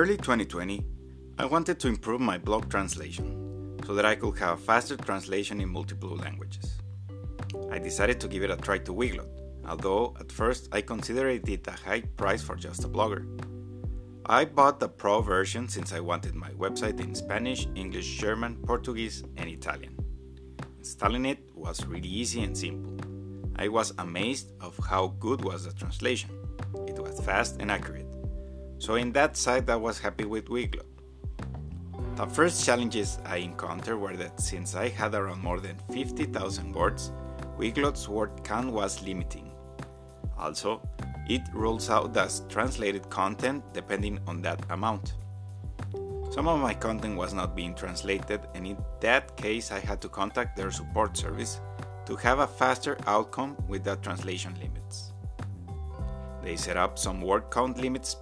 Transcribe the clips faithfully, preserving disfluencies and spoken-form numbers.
Early twenty twenty, I wanted to improve my blog translation so that I could have faster translation in multiple languages. I decided to give it a try to Weglot, although at first I considered it a high price for just a blogger. I bought the pro version since I wanted my website in Spanish, English, German, Portuguese, and Italian. Installing it was really easy and simple. I was amazed of how good was the translation. It was fast and accurate. So in that side I was happy with Weglot. The first challenges I encountered were that since I had around more than fifty thousand words, Weglot's word count was limiting. Also, it rules out the translated content depending on that amount. Some of my content was not being translated, and in that case I had to contact their support service to have a faster outcome with the translation limits. They set up some word count limits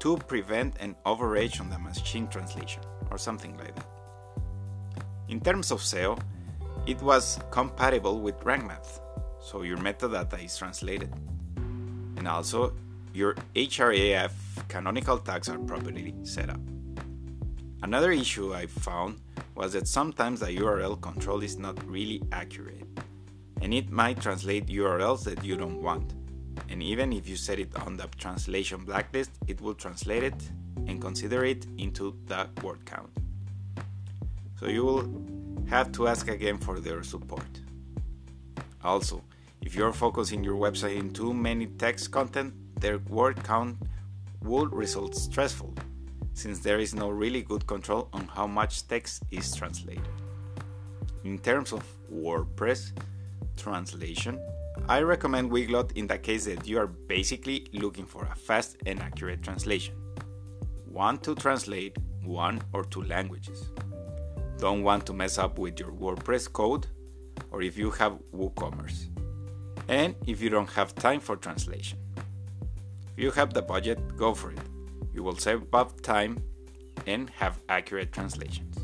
to prevent an overage on the machine translation, or something like that. In terms of S E O, it was compatible with RankMath, so your metadata is translated. And also, your H R A F canonical tags are properly set up. Another issue I found was that sometimes the U R L control is not really accurate, and it might translate U R Ls that you don't want. And even if you set it on the translation blacklist, it will translate it and consider it into the word count. So you will have to ask again for their support. Also, if you're focusing your website in too many text content, their word count would result stressful, since there is no really good control on how much text is translated. In terms of WordPress translation, I recommend Weglot in the case that you are basically looking for a fast and accurate translation. Want to translate one or two languages. Don't want to mess up with your WordPress code, or if you have WooCommerce. And if you don't have time for translation. If you have the budget, go for it. You will save both time and have accurate translations.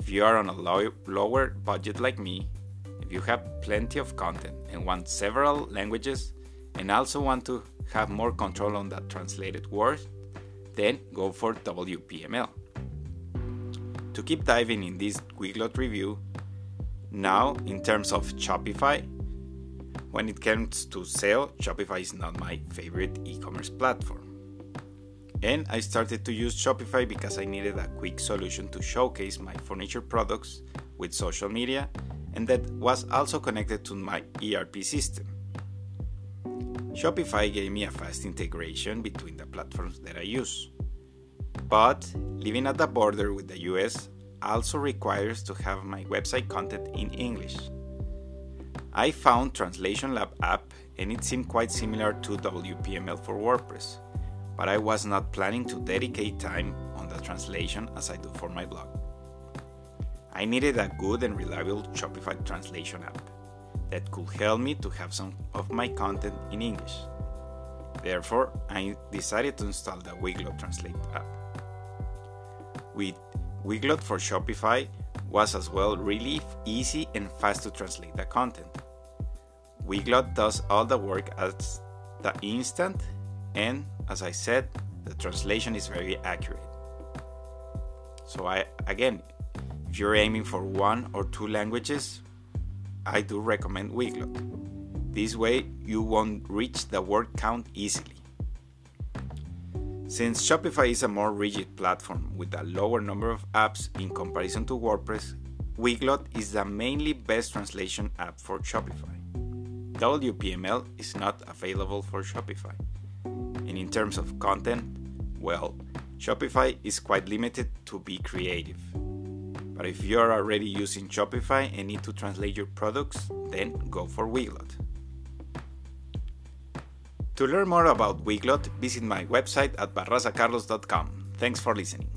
If you are on a low, lower budget like me, if you have plenty of content and want several languages and also want to have more control on that translated word, then go for W P M L. To keep diving in this Weglot review, now in terms of Shopify, when it comes to S E O, Shopify is not my favorite e-commerce platform. And I started to use Shopify because I needed a quick solution to showcase my furniture products with social media, and that was also connected to my E R P system. Shopify gave me a fast integration between the platforms that I use. But living at the border with the U S also requires to have my website content in English. I found Translation Lab app, and it seemed quite similar to W P M L for WordPress, but I was not planning to dedicate time on the translation as I do for my blog. I needed a good and reliable Shopify translation app that could help me to have some of my content in English. Therefore, I decided to install the Weglot Translate app. With Weglot for Shopify was as well really easy and fast to translate the content. Weglot does all the work at the instant, and as I said, the translation is very accurate. So I again, if you're aiming for one or two languages, I do recommend Weglot. This way you won't reach the word count easily. Since Shopify is a more rigid platform with a lower number of apps in comparison to WordPress, Weglot is the mainly best translation app for Shopify. W P M L is not available for Shopify. And in terms of content, well, Shopify is quite limited to be creative. But if you're already using Shopify and need to translate your products, then go for Weglot. To learn more about Weglot, visit my website at barraza carlos dot com. Thanks for listening.